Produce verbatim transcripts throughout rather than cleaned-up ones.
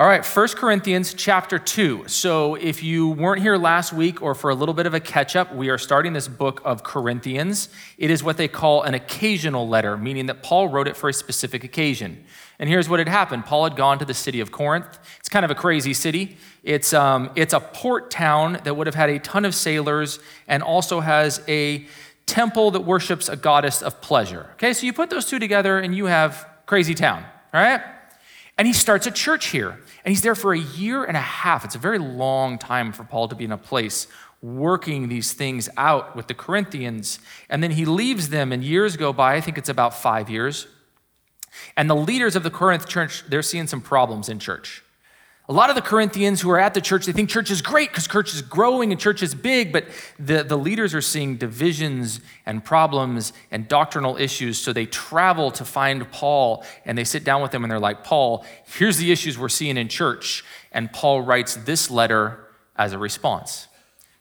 All right, First Corinthians chapter two. So if you weren't here last week or for a little bit of a catch up, we are starting this book of Corinthians. It is what they call an occasional letter, meaning that Paul wrote it for a specific occasion. And here's what had happened. Paul had gone to the city of Corinth. It's kind of a crazy city. It's, um, it's a port town that would have had a ton of sailors and also has a temple that worships a goddess of pleasure. Okay, so you put those two together and you have crazy town, all right? And he starts a church here, and he's there for a year and a half. It's a very long time for Paul to be in a place working these things out with the Corinthians. And then he leaves them, and years go by. I think it's about five years. And the leaders of the Corinth church, they're seeing some problems in church. A lot of the Corinthians who are at the church, they think church is great because church is growing and church is big, but the, the leaders are seeing divisions and problems and doctrinal issues. So they travel to find Paul and they sit down with him and they're like, Paul, here's the issues we're seeing in church. And Paul writes this letter as a response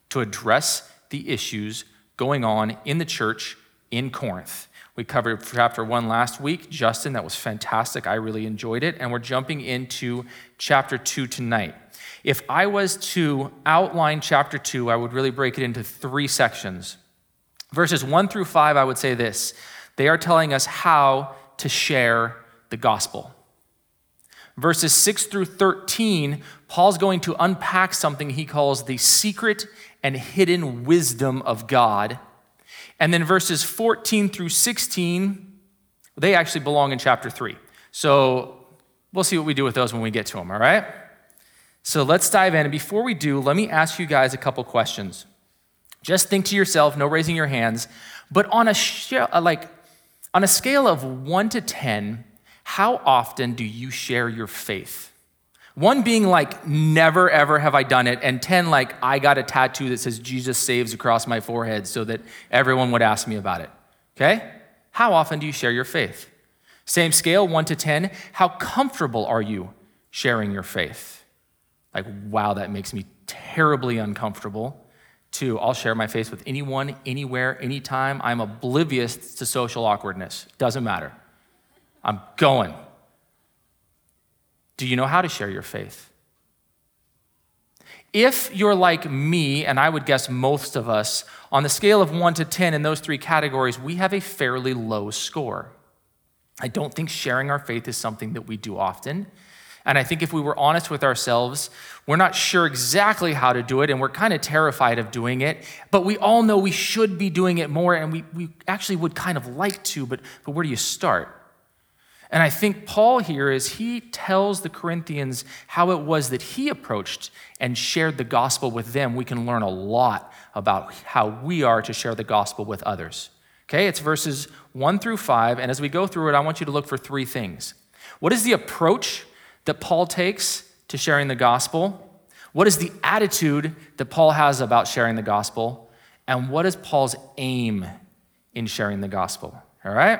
to address the issues going on in the church in Corinth. We covered chapter one last week. Justin, that was fantastic. I really enjoyed it. And we're jumping into chapter two tonight. If I was to outline chapter two, I would really break it into three sections. Verses one through five, I would say this. They are telling us how to share the gospel. Verses six through thirteen, Paul's going to unpack something he calls the secret and hidden wisdom of God. And then verses fourteen through sixteen, they actually belong in chapter three. So we'll see what we do with those when we get to them, all right? So let's dive in. And before we do, let me ask you guys a couple questions. Just think to yourself, no raising your hands, but on a sh- like on a scale of one to ten, how often do you share your faith? One being like, never, ever have I done it. And ten, like, I got a tattoo that says Jesus saves across my forehead so that everyone would ask me about it. Okay? How often do you share your faith? Same scale, one to ten. How comfortable are you sharing your faith? Like, wow, that makes me terribly uncomfortable. Two, I'll share my faith with anyone, anywhere, anytime. I'm oblivious to social awkwardness. Doesn't matter. I'm going. Do you know how to share your faith? If you're like me, and I would guess most of us, on the scale of one to ten in those three categories, we have a fairly low score. I don't think sharing our faith is something that we do often. And I think if we were honest with ourselves, we're not sure exactly how to do it, and we're kind of terrified of doing it, but we all know we should be doing it more, and we, we actually would kind of like to, but, but where do you start? And I think Paul here is he tells the Corinthians how it was that he approached and shared the gospel with them. We can learn a lot about how we are to share the gospel with others. Okay, it's verses one through five. And as we go through it, I want you to look for three things. What is the approach that Paul takes to sharing the gospel? What is the attitude that Paul has about sharing the gospel? And what is Paul's aim in sharing the gospel? All right?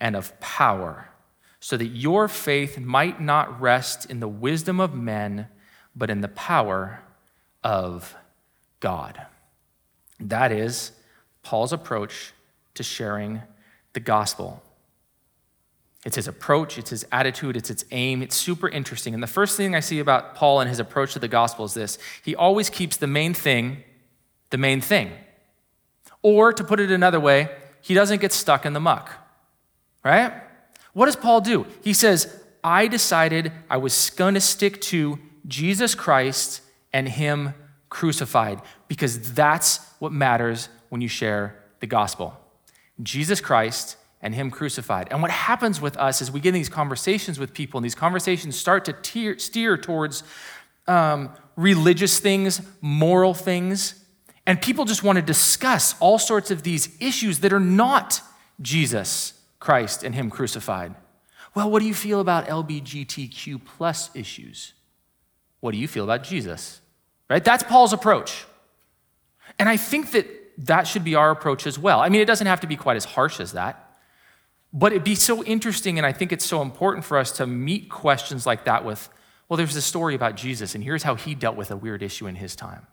and of power, so that your faith might not rest in the wisdom of men, but in the power of God. That is Paul's approach to sharing the gospel. It's his approach, it's his attitude, it's its aim. It's super interesting. And the first thing I see about Paul and his approach to the gospel is this. He always keeps the main thing the main thing. Or to put it another way, he doesn't get stuck in the muck. Right? What does Paul do? He says, I decided I was going to stick to Jesus Christ and him crucified, because that's what matters when you share the gospel. Jesus Christ and him crucified. And what happens with us is we get in these conversations with people, and these conversations start to tear, steer towards um, religious things, moral things, and people just want to discuss all sorts of these issues that are not Jesus Christ and him crucified. Well, what do you feel about L G B T Q plus issues? what do you feel about Jesus? Right? That's Paul's approach. And I think that that should be our approach as well. I mean, it doesn't have to be quite as harsh as that, but it'd be so interesting, and I think it's so important for us to meet questions like that with, well, there's this story about Jesus, and here's how he dealt with a weird issue in his time.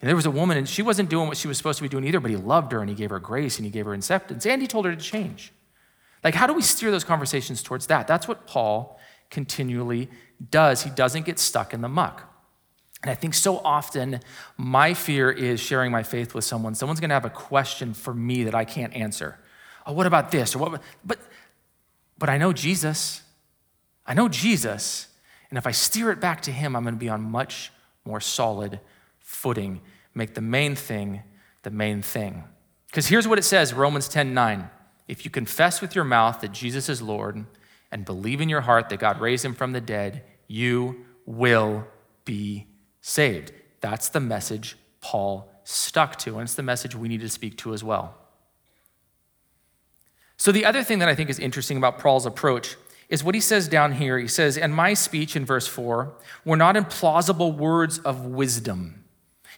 And there was a woman, and she wasn't doing what she was supposed to be doing either, but he loved her, and he gave her grace, and he gave her acceptance, and he told her to change. Like, how do we steer those conversations towards that? That's what Paul continually does. He doesn't get stuck in the muck. And I think so often my fear is sharing my faith with someone. Someone's gonna have a question for me that I can't answer. Oh, what about this? Or what? But, but I know Jesus. I know Jesus. And if I steer it back to him, I'm gonna be on much more solid footing. Make the main thing the main thing. Because here's what it says, Romans ten nine. If you confess with your mouth that Jesus is Lord and believe in your heart that God raised him from the dead, you will be saved. That's the message Paul stuck to, and it's the message we need to speak to as well. So the other thing that I think is interesting about Paul's approach is what he says down here. He says, and my speech in verse four were not in plausible words of wisdom.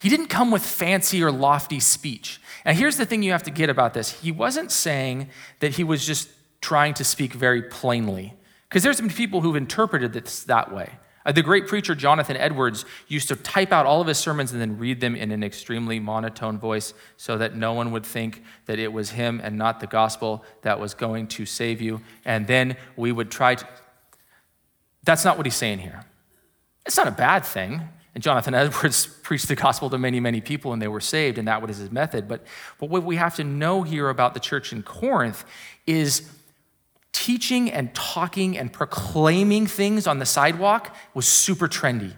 He didn't come with fancy or lofty speech. And here's the thing you have to get about this. He wasn't saying that he was just trying to speak very plainly, because there's some people who've interpreted this that way. The great preacher Jonathan Edwards used to type out all of his sermons and then read them in an extremely monotone voice so that no one would think that it was him and not the gospel that was going to save you. And then we would try to... That's not what he's saying here. It's not a bad thing. And Jonathan Edwards preached the gospel to many, many people, and they were saved, and that was his method. But, but what we have to know here about the church in Corinth is... teaching and talking and proclaiming things on the sidewalk was super trendy.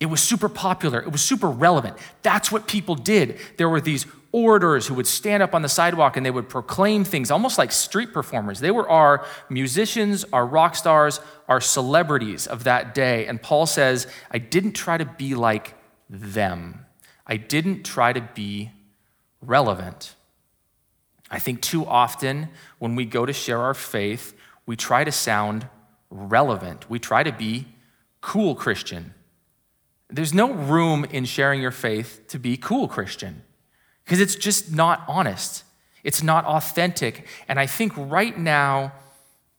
It was super popular. It was super relevant. That's what people did. There were these orators who would stand up on the sidewalk and they would proclaim things, almost like street performers. They were our musicians, our rock stars, our celebrities of that day. And Paul says, I didn't try to be like them. I didn't try to be relevant. I think too often when we go to share our faith, we try to sound relevant. We try to be cool Christian. There's no room in sharing your faith to be cool Christian, because it's just not honest. It's not authentic. And I think right now,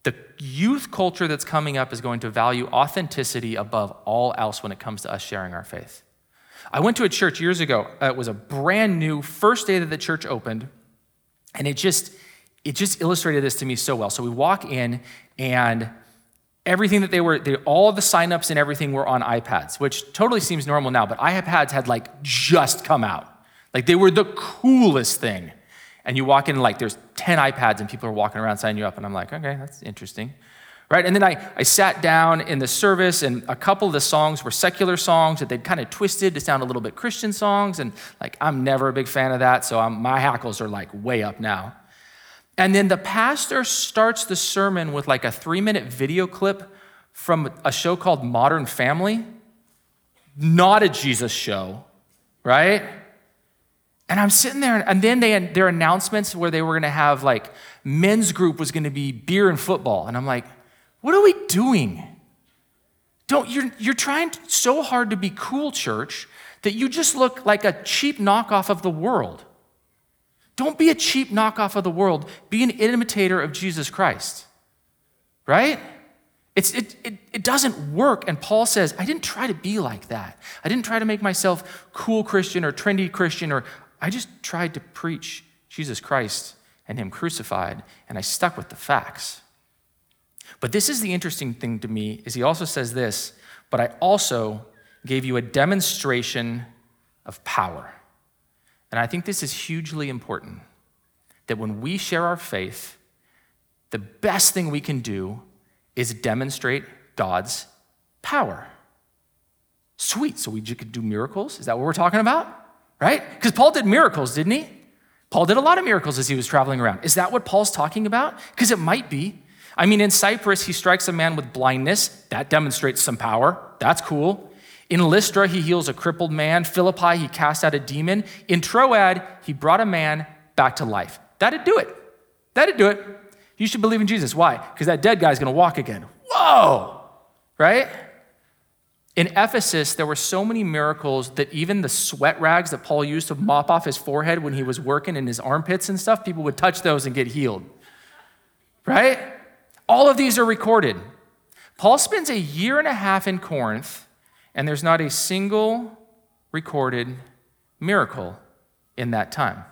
the youth culture that's coming up is going to value authenticity above all else when it comes to us sharing our faith. I went to a church years ago. It was a brand new first day that the church opened. And it just it just illustrated this to me so well. So we walk in, and everything that they were, they, all of the signups and everything were on iPads, which totally seems normal now, but iPads had like just come out. Like they were the coolest thing. And you walk in, and like there's ten iPads, and people are walking around signing you up. And I'm like, okay, that's interesting. Right? And then I, I sat down in the service, and a couple of the songs were secular songs that they'd kind of twisted to sound a little bit Christian songs. And like, I'm never a big fan of that. So I'm, my hackles are like way up now. And then the pastor starts the sermon with like a three minute video clip from a show called Modern Family, not a Jesus show, right? And I'm sitting there, and then they had their announcements where they were going to have like men's group was going to be beer and football. And I'm like, what are we doing? Don't you're you're trying so hard to be cool, church, that you just look like a cheap knockoff of the world. Don't be a cheap knockoff of the world. Be an imitator of Jesus Christ. Right? It's it it it doesn't work. And Paul says, I didn't try to be like that. I didn't try to make myself cool Christian or trendy Christian, or I just tried to preach Jesus Christ and him crucified, and I stuck with the facts. But this is the interesting thing to me, is he also says this, but I also gave you a demonstration of power. And I think this is hugely important, that when we share our faith, the best thing we can do is demonstrate God's power. Sweet, so we could do miracles? Is that what we're talking about? Right? Because Paul did miracles, didn't he? Paul did a lot of miracles as he was traveling around. Is that what Paul's talking about? Because it might be. I mean, in Cyprus, he strikes a man with blindness. That demonstrates some power. That's cool. In Lystra, he heals a crippled man. Philippi, he casts out a demon. In Troad, he brought a man back to life. That'd do it. That'd do it. You should believe in Jesus. Why? Because that dead guy's going to walk again. Whoa! Right? In Ephesus, there were so many miracles that even the sweat rags that Paul used to mop off his forehead when he was working in his armpits and stuff, people would touch those and get healed, right? All of these are recorded. Paul spends a year and a half in Corinth, and there's not a single recorded miracle in that time.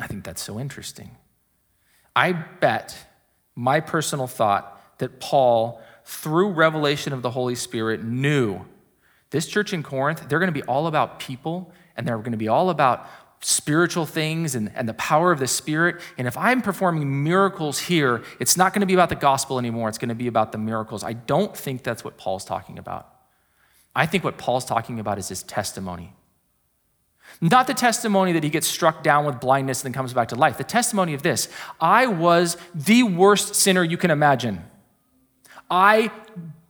I think that's so interesting. I bet my personal thought that Paul, through revelation of the Holy Spirit, knew this church in Corinth, they're going to be all about people, and they're going to be all about spiritual things and, and the power of the Spirit. And if I'm performing miracles here, it's not going to be about the gospel anymore. It's going to be about the miracles. I don't think that's what Paul's talking about. I think what Paul's talking about is his testimony. Not the testimony that he gets struck down with blindness and then comes back to life. The testimony of this: I was the worst sinner you can imagine. I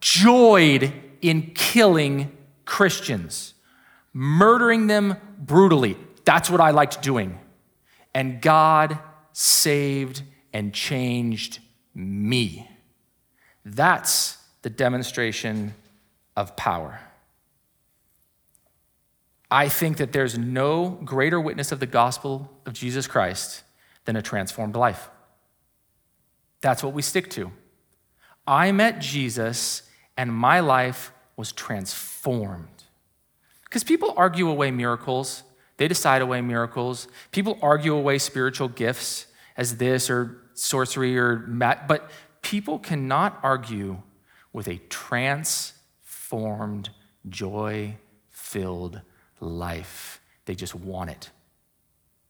joyed in killing Christians, murdering them brutally. That's what I liked doing. And God saved and changed me. That's the demonstration of power. I think that there's no greater witness of the gospel of Jesus Christ than a transformed life. That's what we stick to. I met Jesus and my life was transformed. Because people argue away miracles. They decide away miracles. People argue away spiritual gifts as this or sorcery or mat, but people cannot argue with a transformed, joy-filled life. They just want it.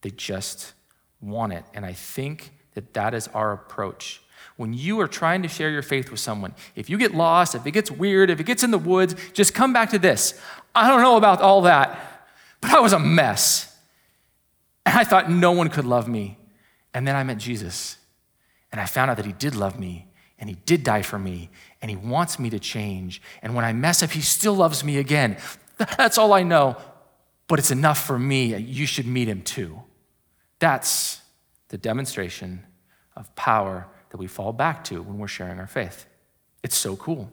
They just want it. And I think that that is our approach. When you are trying to share your faith with someone, if you get lost, if it gets weird, if it gets in the woods, just come back to this. I don't know about all that, but I was a mess. And I thought no one could love me. And then I met Jesus. And I found out that he did love me. And he did die for me. And he wants me to change. And when I mess up, he still loves me again. That's all I know. But it's enough for me. You should meet him too. That's the demonstration of power that we fall back to when we're sharing our faith. It's so cool.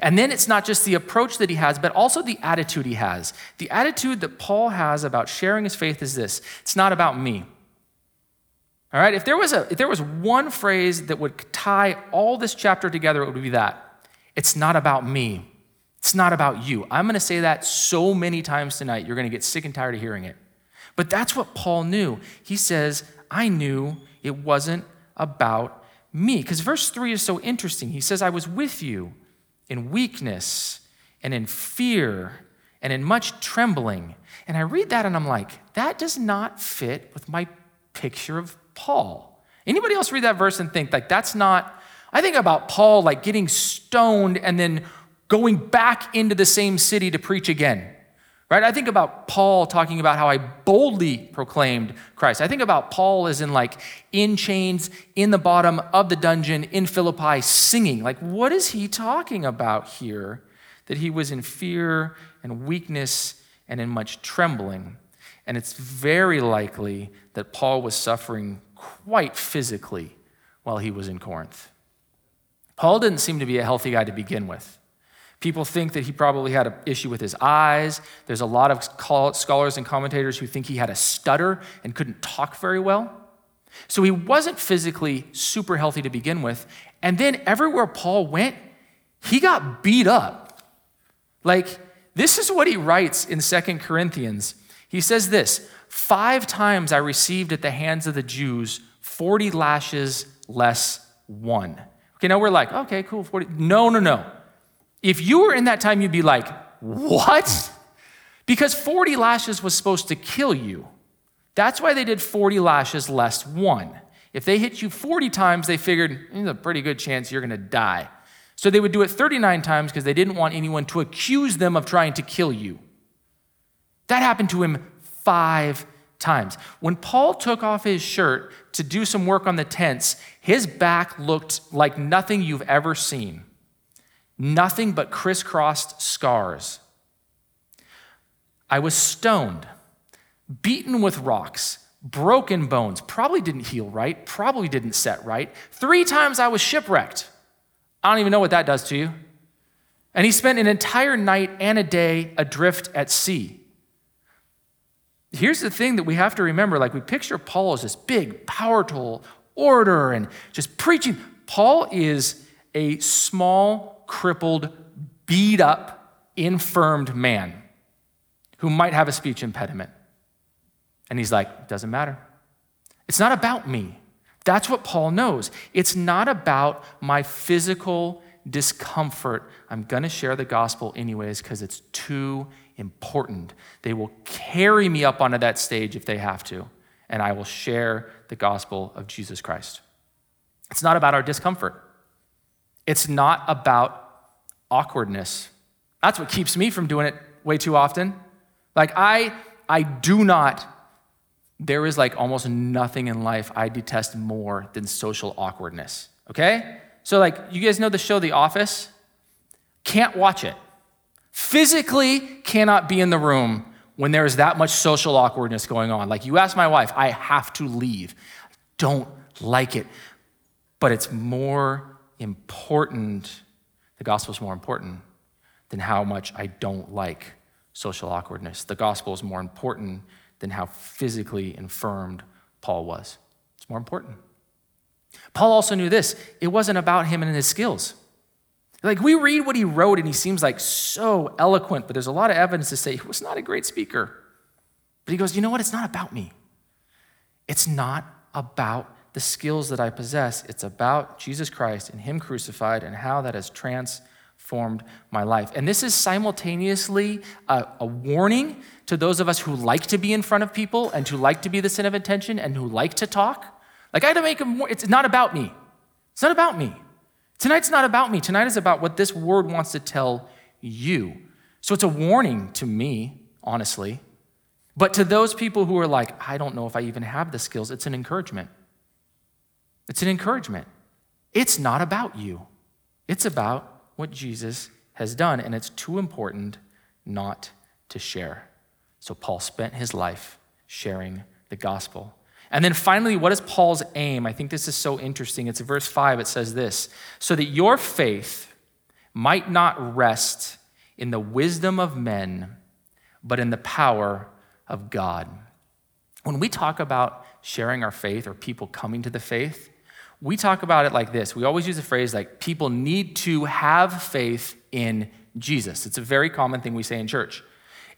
And then it's not just the approach that he has, but also the attitude he has. The attitude that Paul has about sharing his faith is this: it's not about me. All right? If there was a, if there was one phrase that would tie all this chapter together, it would be that. It's not about me. It's not about you. I'm going to say that so many times tonight, you're going to get sick and tired of hearing it. But that's what Paul knew. He says, I knew it wasn't about me. Because verse three is so interesting. He says, I was with you in weakness, and in fear, and in much trembling. And I read that and I'm like, that does not fit with my picture of Paul. Anybody else read that verse and think like, that's not, I think about Paul like getting stoned and then going back into the same city to preach again, right? I think about Paul talking about how I boldly proclaimed Christ. I think about Paul as in like in chains, in the bottom of the dungeon, in Philippi, singing. Like, what is he talking about here? That he was in fear and weakness and in much trembling. And it's very likely that Paul was suffering quite physically while he was in Corinth. Paul didn't seem to be a healthy guy to begin with. People think that he probably had an issue with his eyes. There's a lot of scholars and commentators who think he had a stutter and couldn't talk very well. So he wasn't physically super healthy to begin with. And then everywhere Paul went, he got beat up. Like, this is what he writes in Second Corinthians. He says this: five times I received at the hands of the Jews forty lashes less one. Okay, now we're like, okay, cool, forty. No, no, no. If you were in that time, you'd be like, what? Because forty lashes was supposed to kill you. That's why they did forty lashes less one. If they hit you forty times, they figured, there's a pretty good chance you're going to die. So they would do it thirty-nine times because they didn't want anyone to accuse them of trying to kill you. That happened to him five times. When Paul took off his shirt to do some work on the tents, his back looked like nothing you've ever seen. Nothing but crisscrossed scars. I was stoned, beaten with rocks, broken bones, probably didn't heal right, probably didn't set right. Three times I was shipwrecked. I don't even know what that does to you. And he spent an entire night and a day adrift at sea. Here's the thing that we have to remember. Like, we picture Paul as this big, powerful orator and just preaching. Paul is a small, crippled, beat up, infirmed man who might have a speech impediment. And he's like, it doesn't matter. It's not about me. That's what Paul knows. It's not about my physical discomfort. I'm going to share the gospel anyways because it's too important. They will carry me up onto that stage if they have to, and I will share the gospel of Jesus Christ. It's not about our discomfort. It's not about awkwardness. That's what keeps me from doing it way too often. Like, I, I do not... There is like almost nothing in life I detest more than social awkwardness, okay? So like, you guys know the show The Office? Can't watch it. Physically cannot be in the room when there is that much social awkwardness going on. Like, you ask my wife, I have to leave. I don't like it, but it's more important. The gospel is more important than how much I don't like social awkwardness. The gospel is more important than how physically infirmed Paul was. It's more important. Paul also knew this. It wasn't about him and his skills. Like, we read what he wrote and he seems like so eloquent, but there's a lot of evidence to say he was not a great speaker. But he goes, you know what? It's not about me. It's not about the skills that I possess. It's about Jesus Christ and him crucified and how that has transformed my life. And this is simultaneously a, a warning to those of us who like to be in front of people and who like to be the center of attention and who like to talk. Like, I had to make it more, it's not about me. It's not about me. Tonight's not about me. Tonight is about what this word wants to tell you. So it's a warning to me, honestly. But to those people who are like, I don't know if I even have the skills, it's an encouragement. It's an encouragement. It's not about you. It's about what Jesus has done, and it's too important not to share. So Paul spent his life sharing the gospel. And then finally, what is Paul's aim? I think this is so interesting. It's verse five. It says this, so that your faith might not rest in the wisdom of men, but in the power of God. When we talk about sharing our faith or people coming to the faith, we talk about it like this. We always use a phrase like, people need to have faith in Jesus. It's a very common thing we say in church.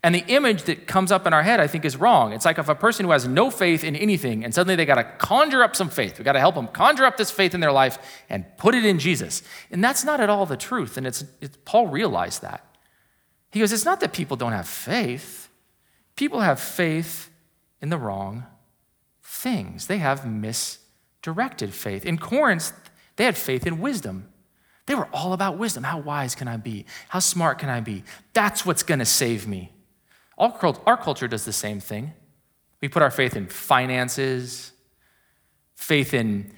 And the image that comes up in our head, I think, is wrong. It's like if a person who has no faith in anything and suddenly they got to conjure up some faith. We got to help them conjure up this faith in their life and put it in Jesus. And that's not at all the truth. And it's, it's Paul realized that. He goes, it's not that people don't have faith. People have faith in the wrong things. They have misdirected faith. In Corinth, they had faith in wisdom. They were all about wisdom. How wise can I be? How smart can I be? That's what's going to save me. Our culture does the same thing. We put our faith in finances, faith in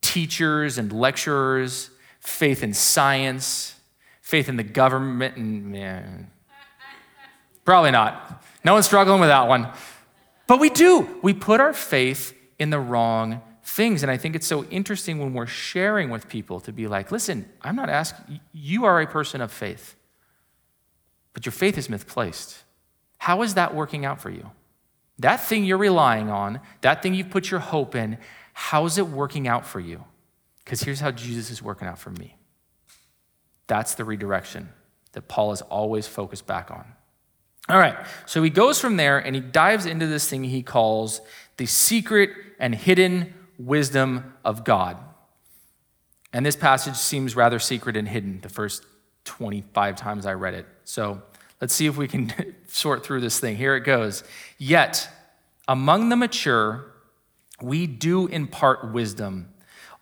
teachers and lecturers, faith in science, faith in the government. And yeah, probably not. No one's struggling with that one. But we do. We put our faith in the wrong things. And I think it's so interesting when we're sharing with people to be like, listen, I'm not asking, you are a person of faith, but your faith is misplaced. How is that working out for you? That thing you're relying on, that thing you've put your hope in, how's it working out for you? Because here's how Jesus is working out for me. That's the redirection that Paul is always focused back on. All right, so he goes from there and he dives into this thing he calls the secret and hidden wisdom of God. And this passage seems rather secret and hidden the first twenty-five times I read it. So let's see if we can sort through this thing. Here it goes. Yet, among the mature, we do impart wisdom,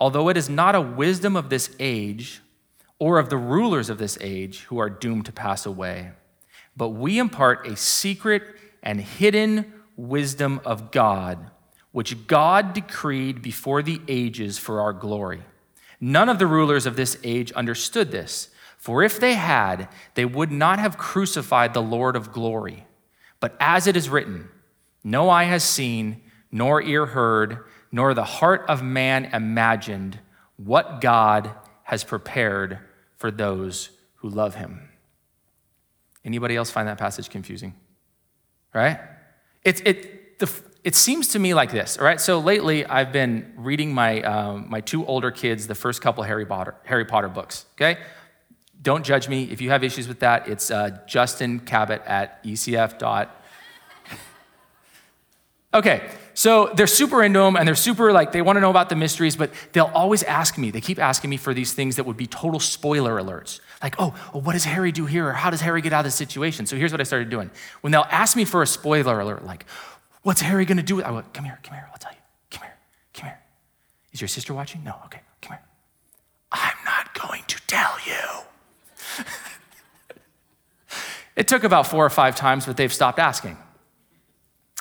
although it is not a wisdom of this age or of the rulers of this age who are doomed to pass away, but we impart a secret and hidden wisdom of God, which God decreed before the ages for our glory. None of the rulers of this age understood this. For if they had, they would not have crucified the Lord of glory. But as it is written, no eye has seen, nor ear heard, nor the heart of man imagined what God has prepared for those who love him. Anybody else find that passage confusing? Right? It, it, the, it seems to me like this, all right? So lately, I've been reading my um, my two older kids the first couple Harry Potter Harry Potter books, okay? Don't judge me. If you have issues with that, it's uh, JustinCabot at E C F. Okay, so they're super into them, and they're super, like, they want to know about the mysteries, but they'll always ask me. They keep asking me for these things that would be total spoiler alerts. Like, oh, well, what does Harry do here? Or how does Harry get out of this situation? So here's what I started doing. When they'll ask me for a spoiler alert, like, what's Harry going to do with it? I go, come here, come here, I'll tell you. Come here, come here. Is your sister watching? No, okay, come here. I'm not going to tell you. It took about four or five times, but they've stopped asking.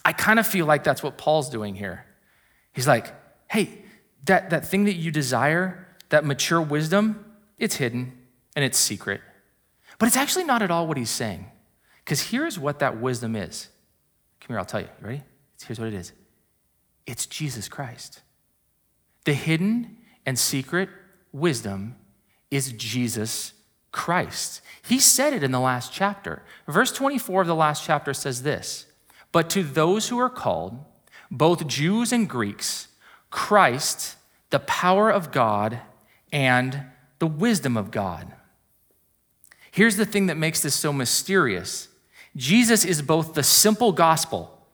I kind of feel like that's what Paul's doing here. He's like, hey, that, that thing that you desire, that mature wisdom, it's hidden and it's secret. But it's actually not at all what he's saying, because here's what that wisdom is. Come here, I'll tell you. You ready? Here's what it is. It's Jesus Christ. The hidden and secret wisdom is Jesus Christ. He said it in the last chapter. Verse twenty-four of the last chapter says this, but to those who are called, both Jews and Greeks, Christ, the power of God and the wisdom of God. Here's the thing that makes this so mysterious. Jesus is both the simple gospel,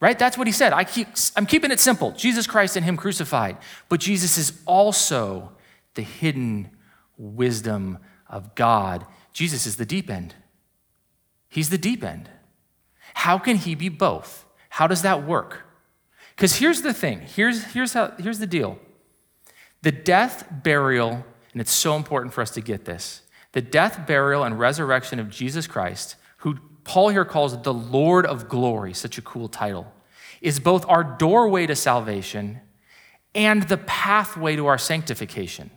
right? That's what he said. I keep, I'm keeping it simple. Jesus Christ and him crucified. But Jesus is also the hidden wisdom of God. Jesus is the deep end. He's the deep end. How can he be both? How does that work? Because here's the thing. Here's, here's, how, here's the deal. The death, burial, and it's so important for us to get this. The death, burial, and resurrection of Jesus Christ, who Paul here calls the Lord of glory, such a cool title, is both our doorway to salvation and the pathway to our sanctification.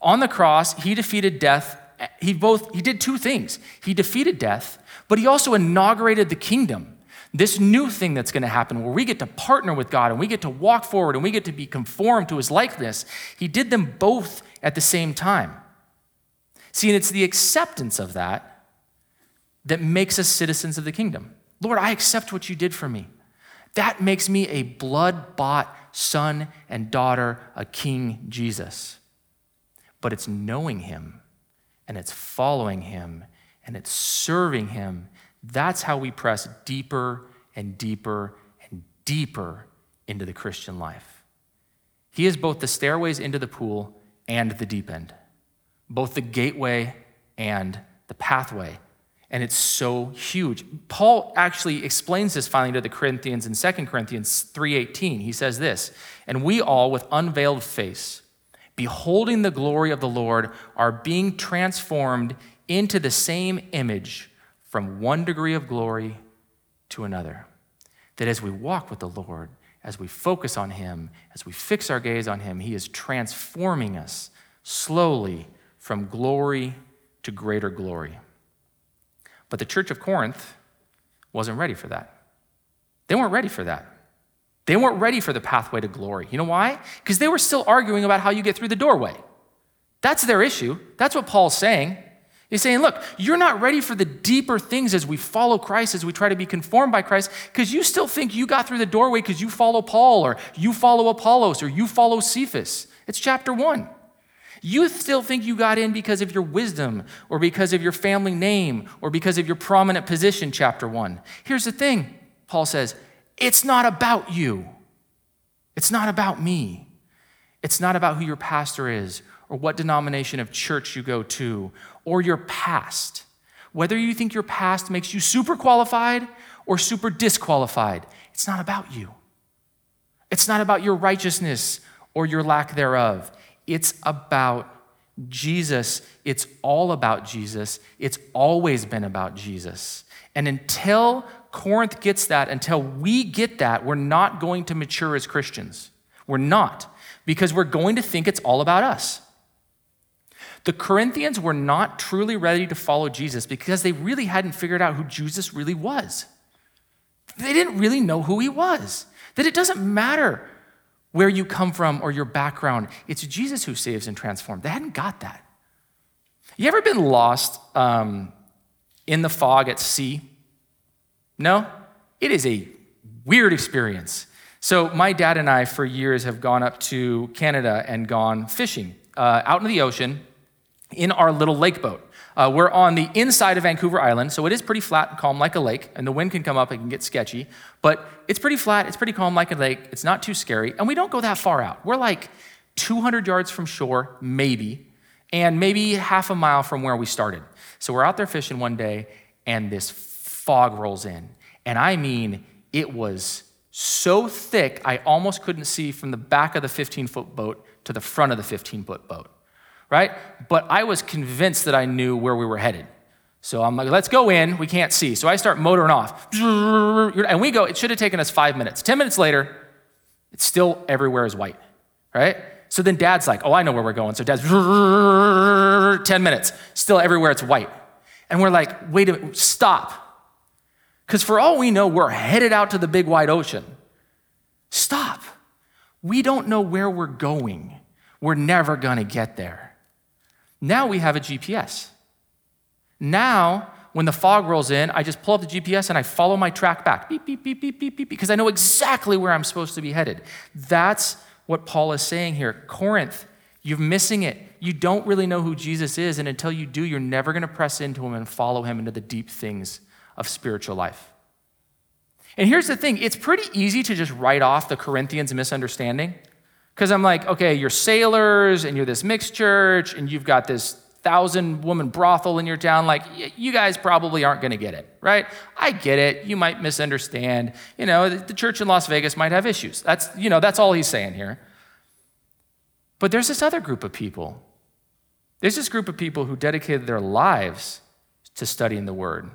On the cross, he defeated death. He both, he did two things. He defeated death, but he also inaugurated the kingdom, this new thing that's going to happen where we get to partner with God and we get to walk forward and we get to be conformed to his likeness. He did them both at the same time. See, and it's the acceptance of that that makes us citizens of the kingdom. Lord, I accept what you did for me. That makes me a blood-bought son and daughter, a King Jesus. But it's knowing him, and it's following him, and it's serving him. That's how we press deeper and deeper and deeper into the Christian life. He is both the stairways into the pool and the deep end, both the gateway and the pathway. And it's so huge. Paul actually explains this finally to the Corinthians in Second Corinthians three eighteen. He says this, and we all with unveiled face, beholding the glory of the Lord, are being transformed into the same image from one degree of glory to another. That as we walk with the Lord, as we focus on him, as we fix our gaze on him, he is transforming us slowly from glory to greater glory. But the church of Corinth wasn't ready for that. They weren't ready for that. They weren't ready for the pathway to glory. You know why? Because they were still arguing about how you get through the doorway. That's their issue. That's what Paul's saying. He's saying, look, you're not ready for the deeper things as we follow Christ, as we try to be conformed by Christ, because you still think you got through the doorway because you follow Paul or you follow Apollos or you follow Cephas. It's chapter one. You still think you got in because of your wisdom or because of your family name or because of your prominent position, chapter one. Here's the thing, Paul says, it's not about you. It's not about me. It's not about who your pastor is or what denomination of church you go to or your past. Whether you think your past makes you super qualified or super disqualified, it's not about you. It's not about your righteousness or your lack thereof. It's about Jesus. It's all about Jesus. It's always been about Jesus. And until Corinth gets that, until we get that, we're not going to mature as Christians. We're not, because we're going to think it's all about us. The Corinthians were not truly ready to follow Jesus because they really hadn't figured out who Jesus really was. They didn't really know who he was. That it doesn't matter where you come from or your background. It's Jesus who saves and transforms. They hadn't got that. You ever been lost um, in the fog at sea? No, it is a weird experience. So my dad and I for years have gone up to Canada and gone fishing uh, out in the ocean in our little lake boat. Uh, we're on the inside of Vancouver Island, so it is pretty flat and calm like a lake, and the wind can come up, it can get sketchy, but it's pretty flat, it's pretty calm like a lake, it's not too scary, and we don't go that far out. We're like two hundred yards from shore, maybe, and maybe half a mile from where we started. So we're out there fishing one day, and this fog rolls in, and I mean, it was so thick, I almost couldn't see from the back of the fifteen-foot boat to the front of the fifteen-foot boat. Right? But I was convinced that I knew where we were headed. So I'm like, let's go in, we can't see. So I start motoring off. And we go, it should have taken us five minutes. Ten minutes later, it's still everywhere is white, right? So then Dad's like, oh, I know where we're going. So Dad's, ten minutes, still everywhere it's white. And we're like, wait a minute, stop. Because for all we know, we're headed out to the big wide ocean. Stop. We don't know where we're going. We're never gonna get there. Now we have a G P S. Now, when the fog rolls in, I just pull up the G P S and I follow my track back, beep, beep, beep, beep, beep, beep, because I know exactly where I'm supposed to be headed. That's what Paul is saying here. Corinth, you're missing it. You don't really know who Jesus is, and until you do, you're never gonna press into him and follow him into the deep things of spiritual life. And here's the thing, it's pretty easy to just write off the Corinthians misunderstanding. Because I'm like, okay, you're sailors, and you're this mixed church, and you've got this thousand-woman brothel in your town. Like, you guys probably aren't going to get it, right? I get it. You might misunderstand. You know, the church in Las Vegas might have issues. That's, you know, that's all he's saying here. But there's this other group of people. There's this group of people who dedicated their lives to studying the Word.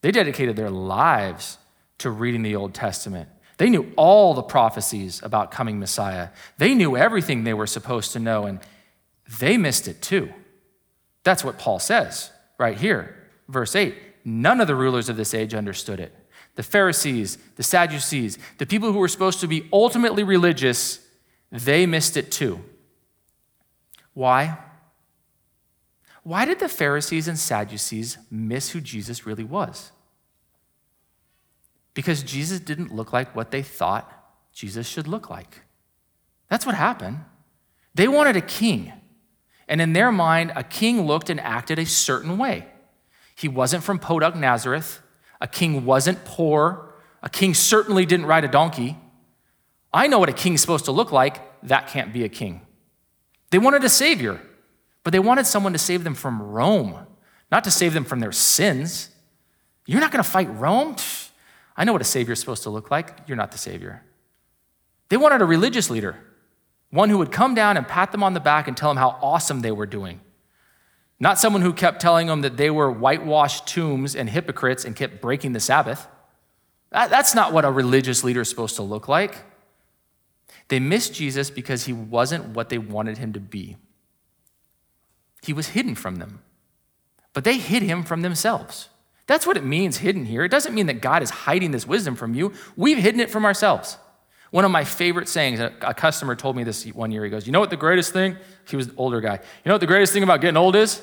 They dedicated their lives to reading the Old Testament. They knew all the prophecies about coming Messiah. They knew everything they were supposed to know, and they missed it too. That's what Paul says right here, verse eight. None of the rulers of this age understood it. The Pharisees, the Sadducees, the people who were supposed to be ultimately religious, they missed it too. Why? Why did the Pharisees and Sadducees miss who Jesus really was? Because Jesus didn't look like what they thought Jesus should look like. That's what happened. They wanted a king. And in their mind, a king looked and acted a certain way. He wasn't from Podunk, Nazareth. A king wasn't poor. A king certainly didn't ride a donkey. I know what a king's supposed to look like. That can't be a king. They wanted a savior, but they wanted someone to save them from Rome, not to save them from their sins. You're not going to fight Rome? I know what a savior is supposed to look like. You're not the savior. They wanted a religious leader, one who would come down and pat them on the back and tell them how awesome they were doing. Not someone who kept telling them that they were whitewashed tombs and hypocrites and kept breaking the Sabbath. That, that's not what a religious leader is supposed to look like. They missed Jesus because he wasn't what they wanted him to be. He was hidden from them, but they hid him from themselves. That's what it means hidden here. It doesn't mean that God is hiding this wisdom from you. We've hidden it from ourselves. One of my favorite sayings, a customer told me this one year. He goes, you know what the greatest thing? He was an older guy. You know what the greatest thing about getting old is?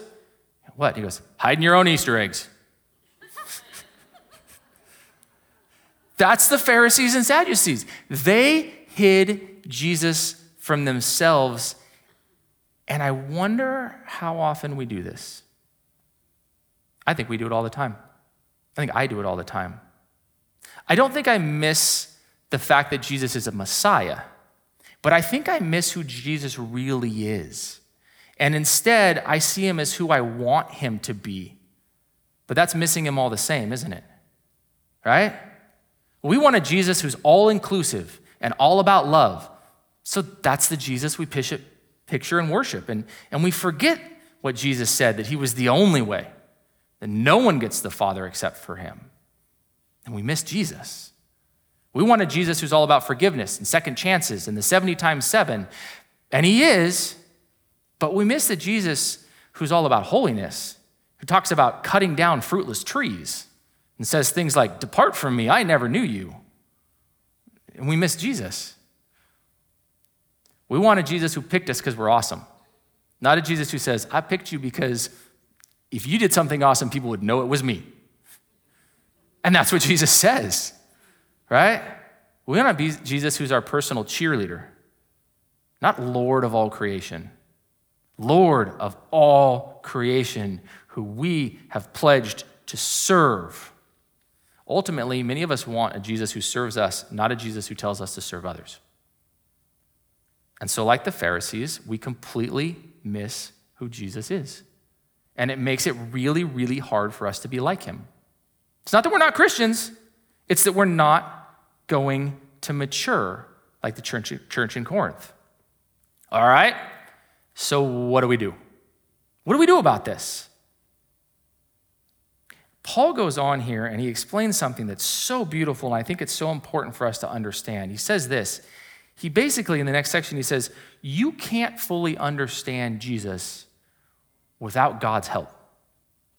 What? He goes, hiding your own Easter eggs. That's the Pharisees and Sadducees. They hid Jesus from themselves. And I wonder how often we do this. I think we do it all the time. I think I do it all the time. I don't think I miss the fact that Jesus is a Messiah, but I think I miss who Jesus really is. And instead, I see him as who I want him to be. But that's missing him all the same, isn't it? Right? We want a Jesus who's all-inclusive and all about love. So that's the Jesus we picture and worship. And, and we forget what Jesus said, that he was the only way. And no one gets the Father except for him. And we miss Jesus. We want a Jesus who's all about forgiveness and second chances and the seventy times seven. And he is, but we miss the Jesus who's all about holiness, who talks about cutting down fruitless trees and says things like, depart from me, I never knew you. And we miss Jesus. We want a Jesus who picked us because we're awesome. Not a Jesus who says, I picked you because If you did something awesome, people would know it was me. And that's what Jesus says, right? We want to be Jesus, who's our personal cheerleader, not Lord of all creation. Lord of all creation, who we have pledged to serve. Ultimately, many of us want a Jesus who serves us, not a Jesus who tells us to serve others. And so, like the Pharisees, we completely miss who Jesus is. And it makes it really, really hard for us to be like him. It's not that we're not Christians. It's that we're not going to mature like the church, church in Corinth. All right? So what do we do? What do we do about this? Paul goes on here and he explains something that's so beautiful, and I think it's so important for us to understand. He says this. He basically, in the next section, he says, you can't fully understand Jesus without God's help.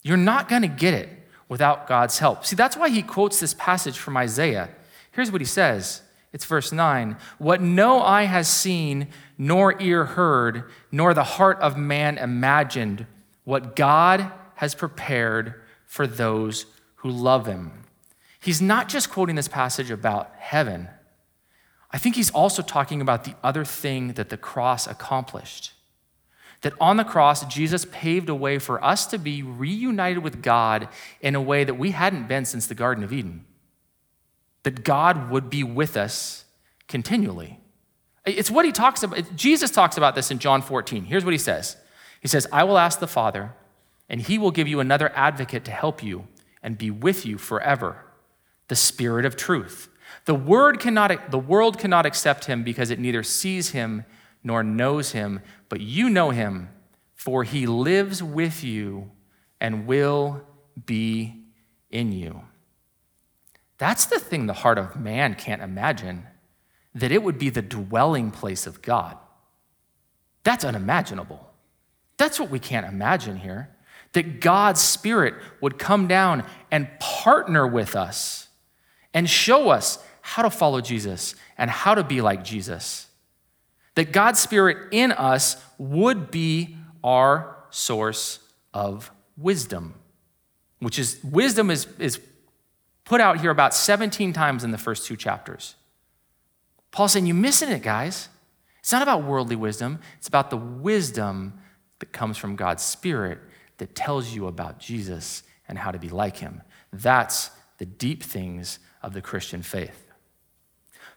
You're not going to get it without God's help. See, that's why he quotes this passage from Isaiah. Here's what he says. It's verse nine. What no eye has seen, nor ear heard, nor the heart of man imagined, what God has prepared for those who love him. He's not just quoting this passage about heaven. I think he's also talking about the other thing that the cross accomplished. That on the cross, Jesus paved a way for us to be reunited with God in a way that we hadn't been since the Garden of Eden. That God would be with us continually. It's what he talks about. Jesus talks about this in John fourteen. Here's what he says. He says, I will ask the Father, and he will give you another advocate to help you and be with you forever, the Spirit of truth. The word cannot, the world cannot accept him because it neither sees him nor knows him, but you know him, for he lives with you and will be in you. That's the thing the heart of man can't imagine, that it would be the dwelling place of God. That's unimaginable. That's what we can't imagine here, that God's Spirit would come down and partner with us and show us how to follow Jesus and how to be like Jesus. That God's Spirit in us would be our source of wisdom, which is, wisdom is, is put out here about seventeen times in the first two chapters. Paul's saying, you're missing it, guys. It's not about worldly wisdom. It's about the wisdom that comes from God's Spirit that tells you about Jesus and how to be like him. That's the deep things of the Christian faith.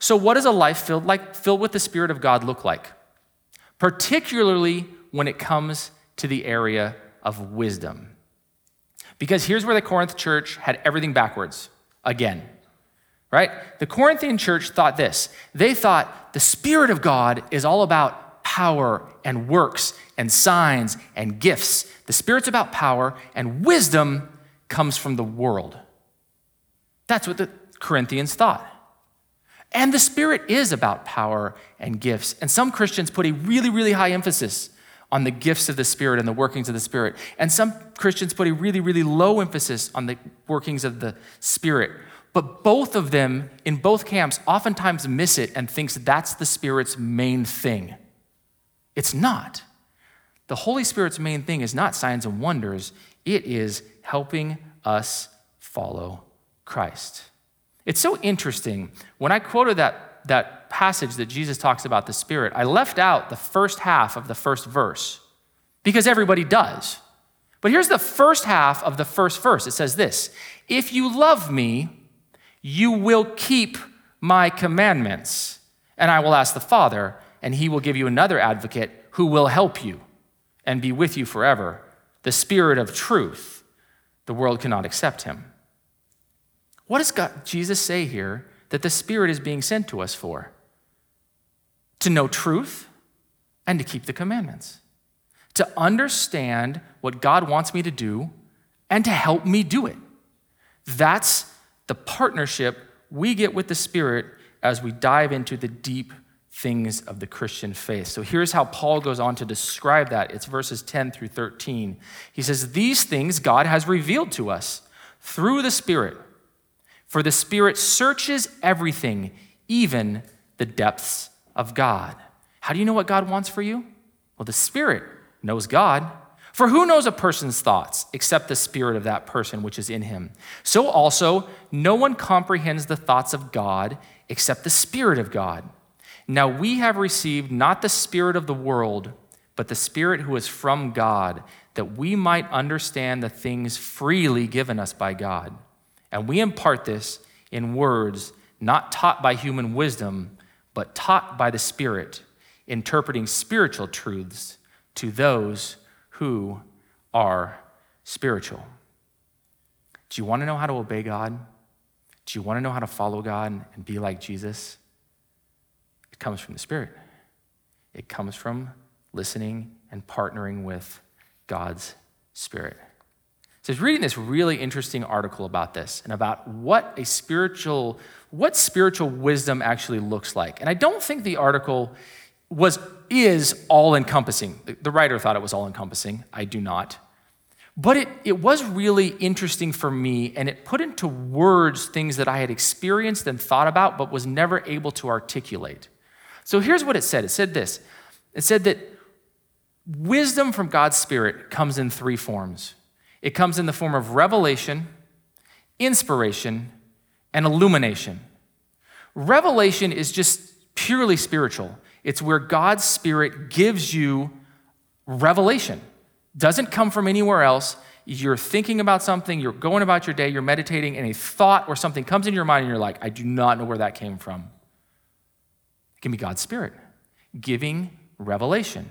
So what does a life filled, like, filled with the Spirit of God look like? Particularly when it comes to the area of wisdom. Because here's where the Corinth church had everything backwards. Again, right? The Corinthian church thought this. They thought the Spirit of God is all about power and works and signs and gifts. The Spirit's about power, and wisdom comes from the world. That's what the Corinthians thought. And the Spirit is about power and gifts. And some Christians put a really, really high emphasis on the gifts of the Spirit and the workings of the Spirit. And some Christians put a really, really low emphasis on the workings of the Spirit. But both of them, in both camps, oftentimes miss it and thinks that's the Spirit's main thing. It's not. The Holy Spirit's main thing is not signs and wonders. It is helping us follow Christ. It's so interesting. When I quoted that, that passage that Jesus talks about the Spirit, I left out the first half of the first verse because everybody does. But here's the first half of the first verse. It says this, if you love me, you will keep my commandments, and I will ask the Father, and he will give you another advocate who will help you and be with you forever, the Spirit of truth. The world cannot accept him. What does God, Jesus say here that the Spirit is being sent to us for? To know truth and to keep the commandments, to understand what God wants me to do and to help me do it. That's the partnership we get with the Spirit as we dive into the deep things of the Christian faith. So here's how Paul goes on to describe that. It's verses ten through thirteen. He says, these things God has revealed to us through the Spirit, for the Spirit searches everything, even the depths of God. How do you know what God wants for you? Well, the Spirit knows God. For who knows a person's thoughts except the spirit of that person which is in him? So also, no one comprehends the thoughts of God except the Spirit of God. Now we have received not the spirit of the world, but the Spirit who is from God, that we might understand the things freely given us by God. And we impart this in words not taught by human wisdom, but taught by the Spirit, interpreting spiritual truths to those who are spiritual. Do you want to know how to obey God? Do you want to know how to follow God and be like Jesus? It comes from the Spirit. It comes from listening and partnering with God's Spirit. So I was reading this really interesting article about this and about what a spiritual, what spiritual wisdom actually looks like. And I don't think the article was, is all-encompassing. The writer thought it was all-encompassing. I do not. But it, it was really interesting for me, and it put into words things that I had experienced and thought about but was never able to articulate. So here's what it said. It said this. It said that wisdom from God's Spirit comes in three forms. It comes in the form of revelation, inspiration, and illumination. Revelation is just purely spiritual. It's where God's Spirit gives you revelation. Doesn't come from anywhere else. You're thinking about something, you're going about your day, you're meditating, and a thought or something comes into your mind and you're like, I do not know where that came from. It can be God's Spirit giving revelation.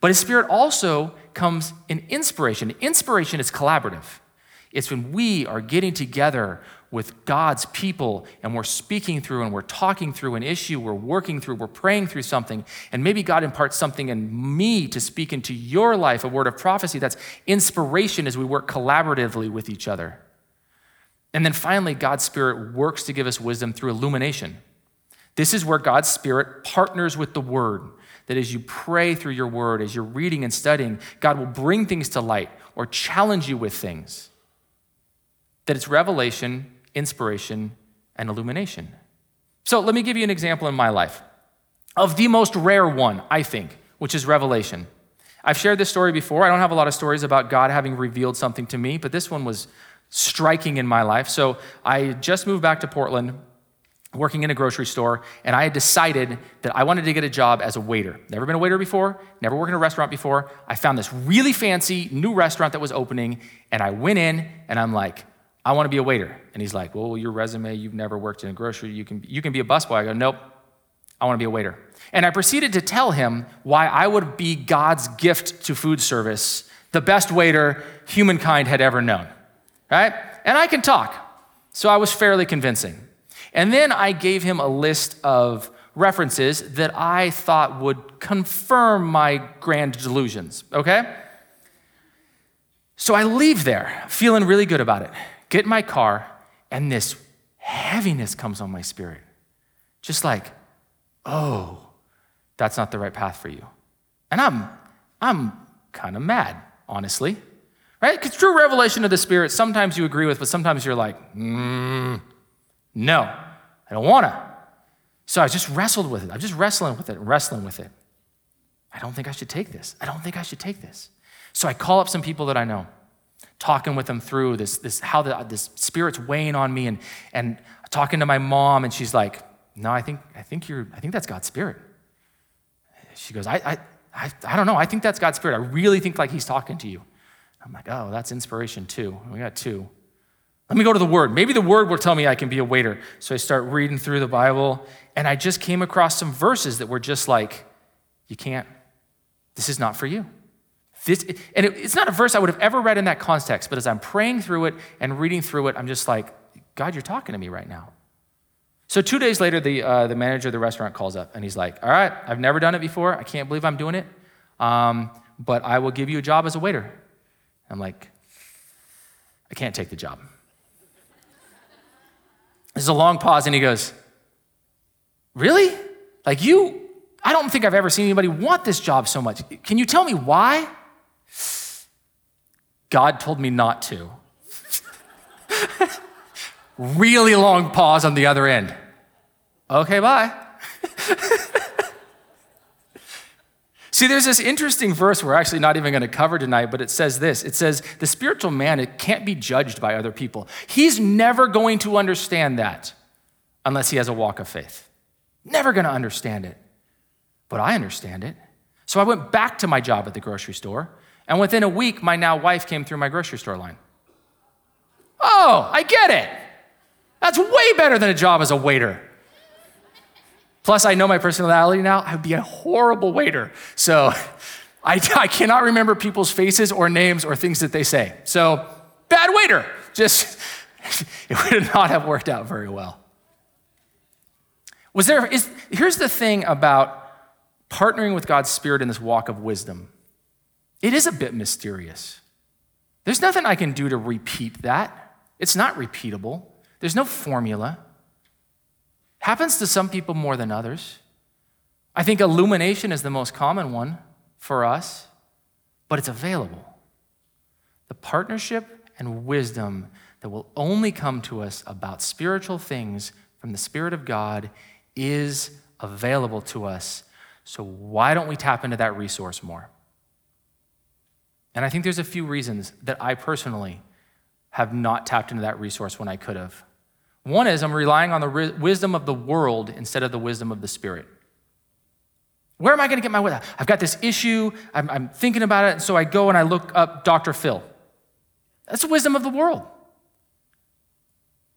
But His Spirit also comes in inspiration. Inspiration is collaborative. It's when we are getting together with God's people and we're speaking through and we're talking through an issue, we're working through, we're praying through something, and maybe God imparts something in me to speak into your life, a word of prophecy. That's inspiration as we work collaboratively with each other. And then finally, God's Spirit works to give us wisdom through illumination. This is where God's Spirit partners with the Word. That as you pray through your Word, as you're reading and studying, God will bring things to light or challenge you with things. That it's revelation, inspiration, and illumination. So let me give you an example in my life of the most rare one, I think, which is revelation. I've shared this story before. I don't have a lot of stories about God having revealed something to me, but this one was striking in my life. So I just moved back to Portland, working in a grocery store, and I had decided that I wanted to get a job as a waiter. Never been a waiter before, never worked in a restaurant before. I found this really fancy new restaurant that was opening, and I went in, and I'm like, I want to be a waiter. And he's like, well, your resume, you've never worked in a grocery, you can, you can be a busboy. I go, nope, I want to be a waiter. And I proceeded to tell him why I would be God's gift to food service, the best waiter humankind had ever known, right? And I can talk, so I was fairly convincing. And then I gave him a list of references that I thought would confirm my grand delusions, okay? So I leave there feeling really good about it, get in my car, and this heaviness comes on my spirit. Just like, oh, that's not the right path for you. And I'm I'm kind of mad, honestly, right? Because true revelation of the Spirit, sometimes you agree with, but sometimes you're like, hmm. No, I don't want to. So I just wrestled with it. I'm just wrestling with it, wrestling with it. I don't think I should take this. I don't think I should take this. So I call up some people that I know, talking with them through this, this how the, this Spirit's weighing on me, and and talking to my mom, and she's like, "No, I think I think you're I think that's God's Spirit." She goes, "I I I, I don't know. I think that's God's Spirit. I really think like He's talking to you." I'm like, "Oh, that's inspiration too. We got two." Let me go to the Word. Maybe the Word will tell me I can be a waiter. So I start reading through the Bible, and I just came across some verses that were just like, you can't, this is not for you. This, and it, it's not a verse I would have ever read in that context, but as I'm praying through it and reading through it, I'm just like, God, you're talking to me right now. So two days later, the, uh, the manager of the restaurant calls up, and he's like, all right, I've never done it before. I can't believe I'm doing it, um, but I will give you a job as a waiter. I'm like, I can't take the job. There's a long pause, and he goes, really? Like you, I don't think I've ever seen anybody want this job so much. Can you tell me why? God told me not to. Really long pause on the other end. Okay, bye. See, there's this interesting verse we're actually not even going to cover tonight, but it says this. It says, the spiritual man, it can't be judged by other people. He's never going to understand that unless he has a walk of faith. Never going to understand it. But I understand it. So I went back to my job at the grocery store, and within a week, my now wife came through my grocery store line. Oh, I get it. That's way better than a job as a waiter. Plus, I know my personality now. I would be a horrible waiter. So I, I cannot remember people's faces or names or things that they say. So bad waiter. Just, it would not have worked out very well. Was there, is, here's the thing about partnering with God's Spirit in this walk of wisdom. It is a bit mysterious. There's nothing I can do to repeat that. It's not repeatable. There's no formula. Happens to some people more than others. I think illumination is the most common one for us, but it's available. The partnership and wisdom that will only come to us about spiritual things from the Spirit of God is available to us. So why don't we tap into that resource more? And I think there's a few reasons that I personally have not tapped into that resource when I could have. One is I'm relying on the ri- wisdom of the world instead of the wisdom of the Spirit. Where am I going to get my wisdom? I've got this issue. I'm, I'm thinking about it. And so I go and I look up Doctor Phil. That's the wisdom of the world,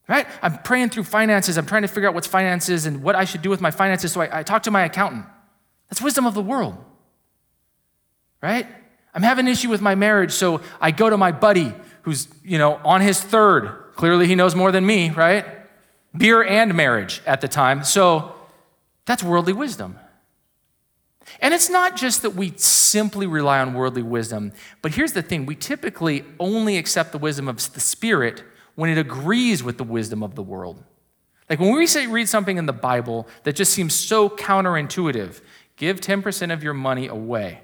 right? I'm praying through finances. I'm trying to figure out what's finances and what I should do with my finances. So I, I talk to my accountant. That's wisdom of the world, right? I'm having an issue with my marriage. So I go to my buddy who's, you know, on his third. Clearly, he knows more than me, right? Beer and marriage at the time. So that's worldly wisdom. And it's not just that we simply rely on worldly wisdom, but here's the thing. We typically only accept the wisdom of the Spirit when it agrees with the wisdom of the world. Like when we say read something in the Bible that just seems so counterintuitive, give ten percent of your money away.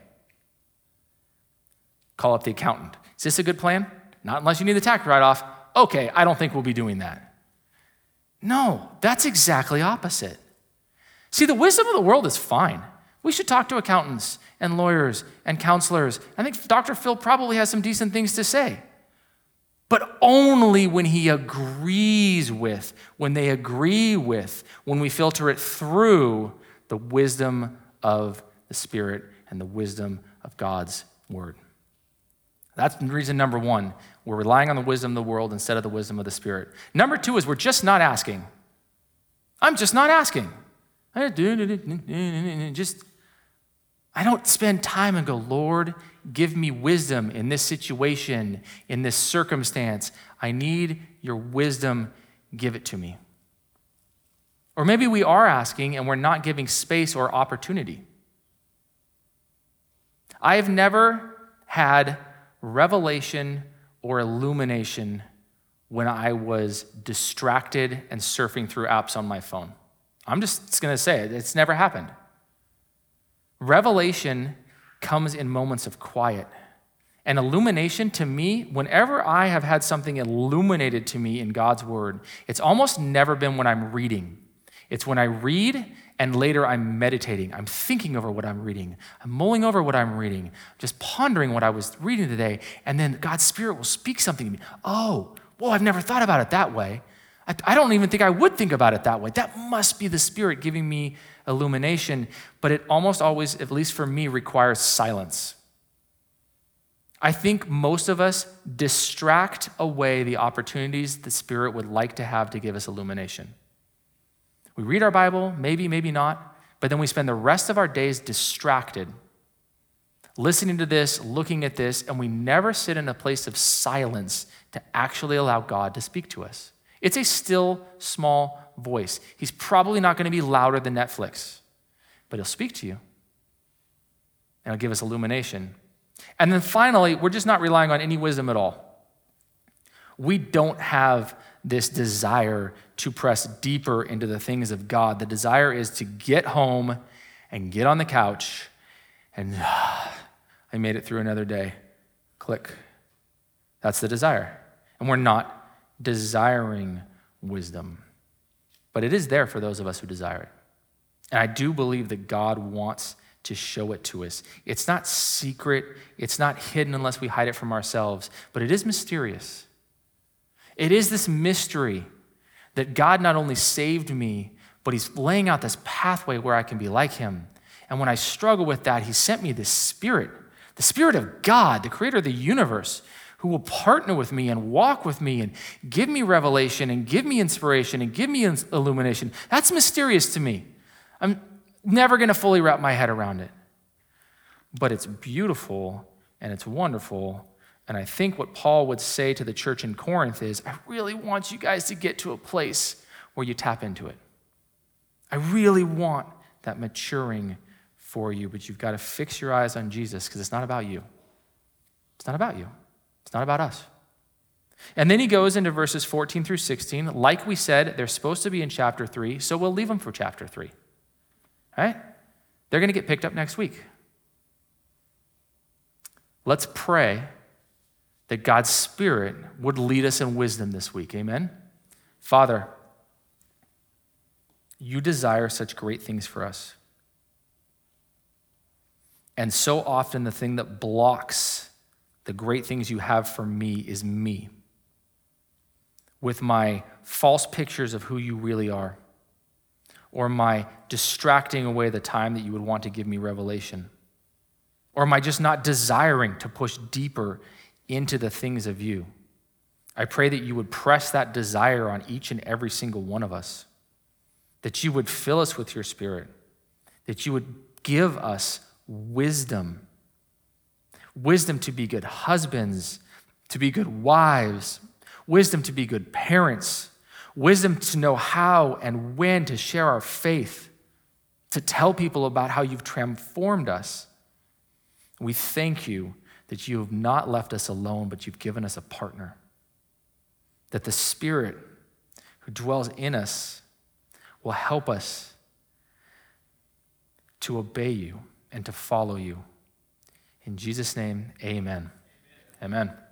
Call up the accountant. Is this a good plan? Not unless you need the tax write-off. Okay, I don't think we'll be doing that. No, that's exactly opposite. See, the wisdom of the world is fine. We should talk to accountants and lawyers and counselors. I think Doctor Phil probably has some decent things to say, but only when he agrees with, when they agree with, when we filter it through the wisdom of the Spirit and the wisdom of God's word. That's reason number one. We're relying on the wisdom of the world instead of the wisdom of the Spirit. Number two is we're just not asking. I'm just not asking. Just, I don't spend time and go, Lord, give me wisdom in this situation, in this circumstance. I need your wisdom. Give it to me. Or maybe we are asking and we're not giving space or opportunity. I have never had revelation or illumination when I was distracted and surfing through apps on my phone. I'm just gonna say it, it's never happened. Revelation comes in moments of quiet. And illumination to me, whenever I have had something illuminated to me in God's word, it's almost never been when I'm reading. It's when I read and later I'm meditating. I'm thinking over what I'm reading. I'm mulling over what I'm reading, just pondering what I was reading today. And then God's Spirit will speak something to me. Oh, whoa, I've never thought about it that way. I, I don't even think I would think about it that way. That must be the Spirit giving me illumination, but it almost always, at least for me, requires silence. I think most of us distract away the opportunities the Spirit would like to have to give us illumination. We read our Bible, maybe, maybe not, but then we spend the rest of our days distracted, listening to this, looking at this, and we never sit in a place of silence to actually allow God to speak to us. It's a still, small voice. He's probably not going to be louder than Netflix, but he'll speak to you, and he'll give us illumination. And then finally, we're just not relying on any wisdom at all. We don't have this desire to press deeper into the things of God. The desire is to get home and get on the couch and ah, I made it through another day. Click. That's the desire. And we're not desiring wisdom, but it is there for those of us who desire it. And I do believe that God wants to show it to us. It's not secret. It's not hidden unless we hide it from ourselves, but it is mysterious. It is this mystery that God not only saved me, but he's laying out this pathway where I can be like him. And when I struggle with that, he sent me this Spirit, the Spirit of God, the creator of the universe, who will partner with me and walk with me and give me revelation and give me inspiration and give me illumination. That's mysterious to me. I'm never gonna fully wrap my head around it. But it's beautiful and it's wonderful. And I think what Paul would say to the church in Corinth is, I really want you guys to get to a place where you tap into it. I really want that maturing for you, but you've got to fix your eyes on Jesus because it's not about you. It's not about you. It's not about us. And then he goes into verses fourteen through sixteen. Like we said, they're supposed to be in chapter three, so we'll leave them for chapter three. All right? They're going to get picked up next week. Let's pray that God's Spirit would lead us in wisdom this week. Amen? Father, you desire such great things for us. And so often the thing that blocks the great things you have for me is me, with my false pictures of who you really are, or my distracting away the time that you would want to give me revelation, or my just not desiring to push deeper into the things of you. I pray that you would press that desire on each and every single one of us, that you would fill us with your Spirit, that you would give us wisdom, wisdom to be good husbands, to be good wives, wisdom to be good parents, wisdom to know how and when to share our faith, to tell people about how you've transformed us. We thank you that you have not left us alone, but you've given us a partner, that the Spirit who dwells in us will help us to obey you and to follow you. In Jesus' name, amen. Amen. Amen.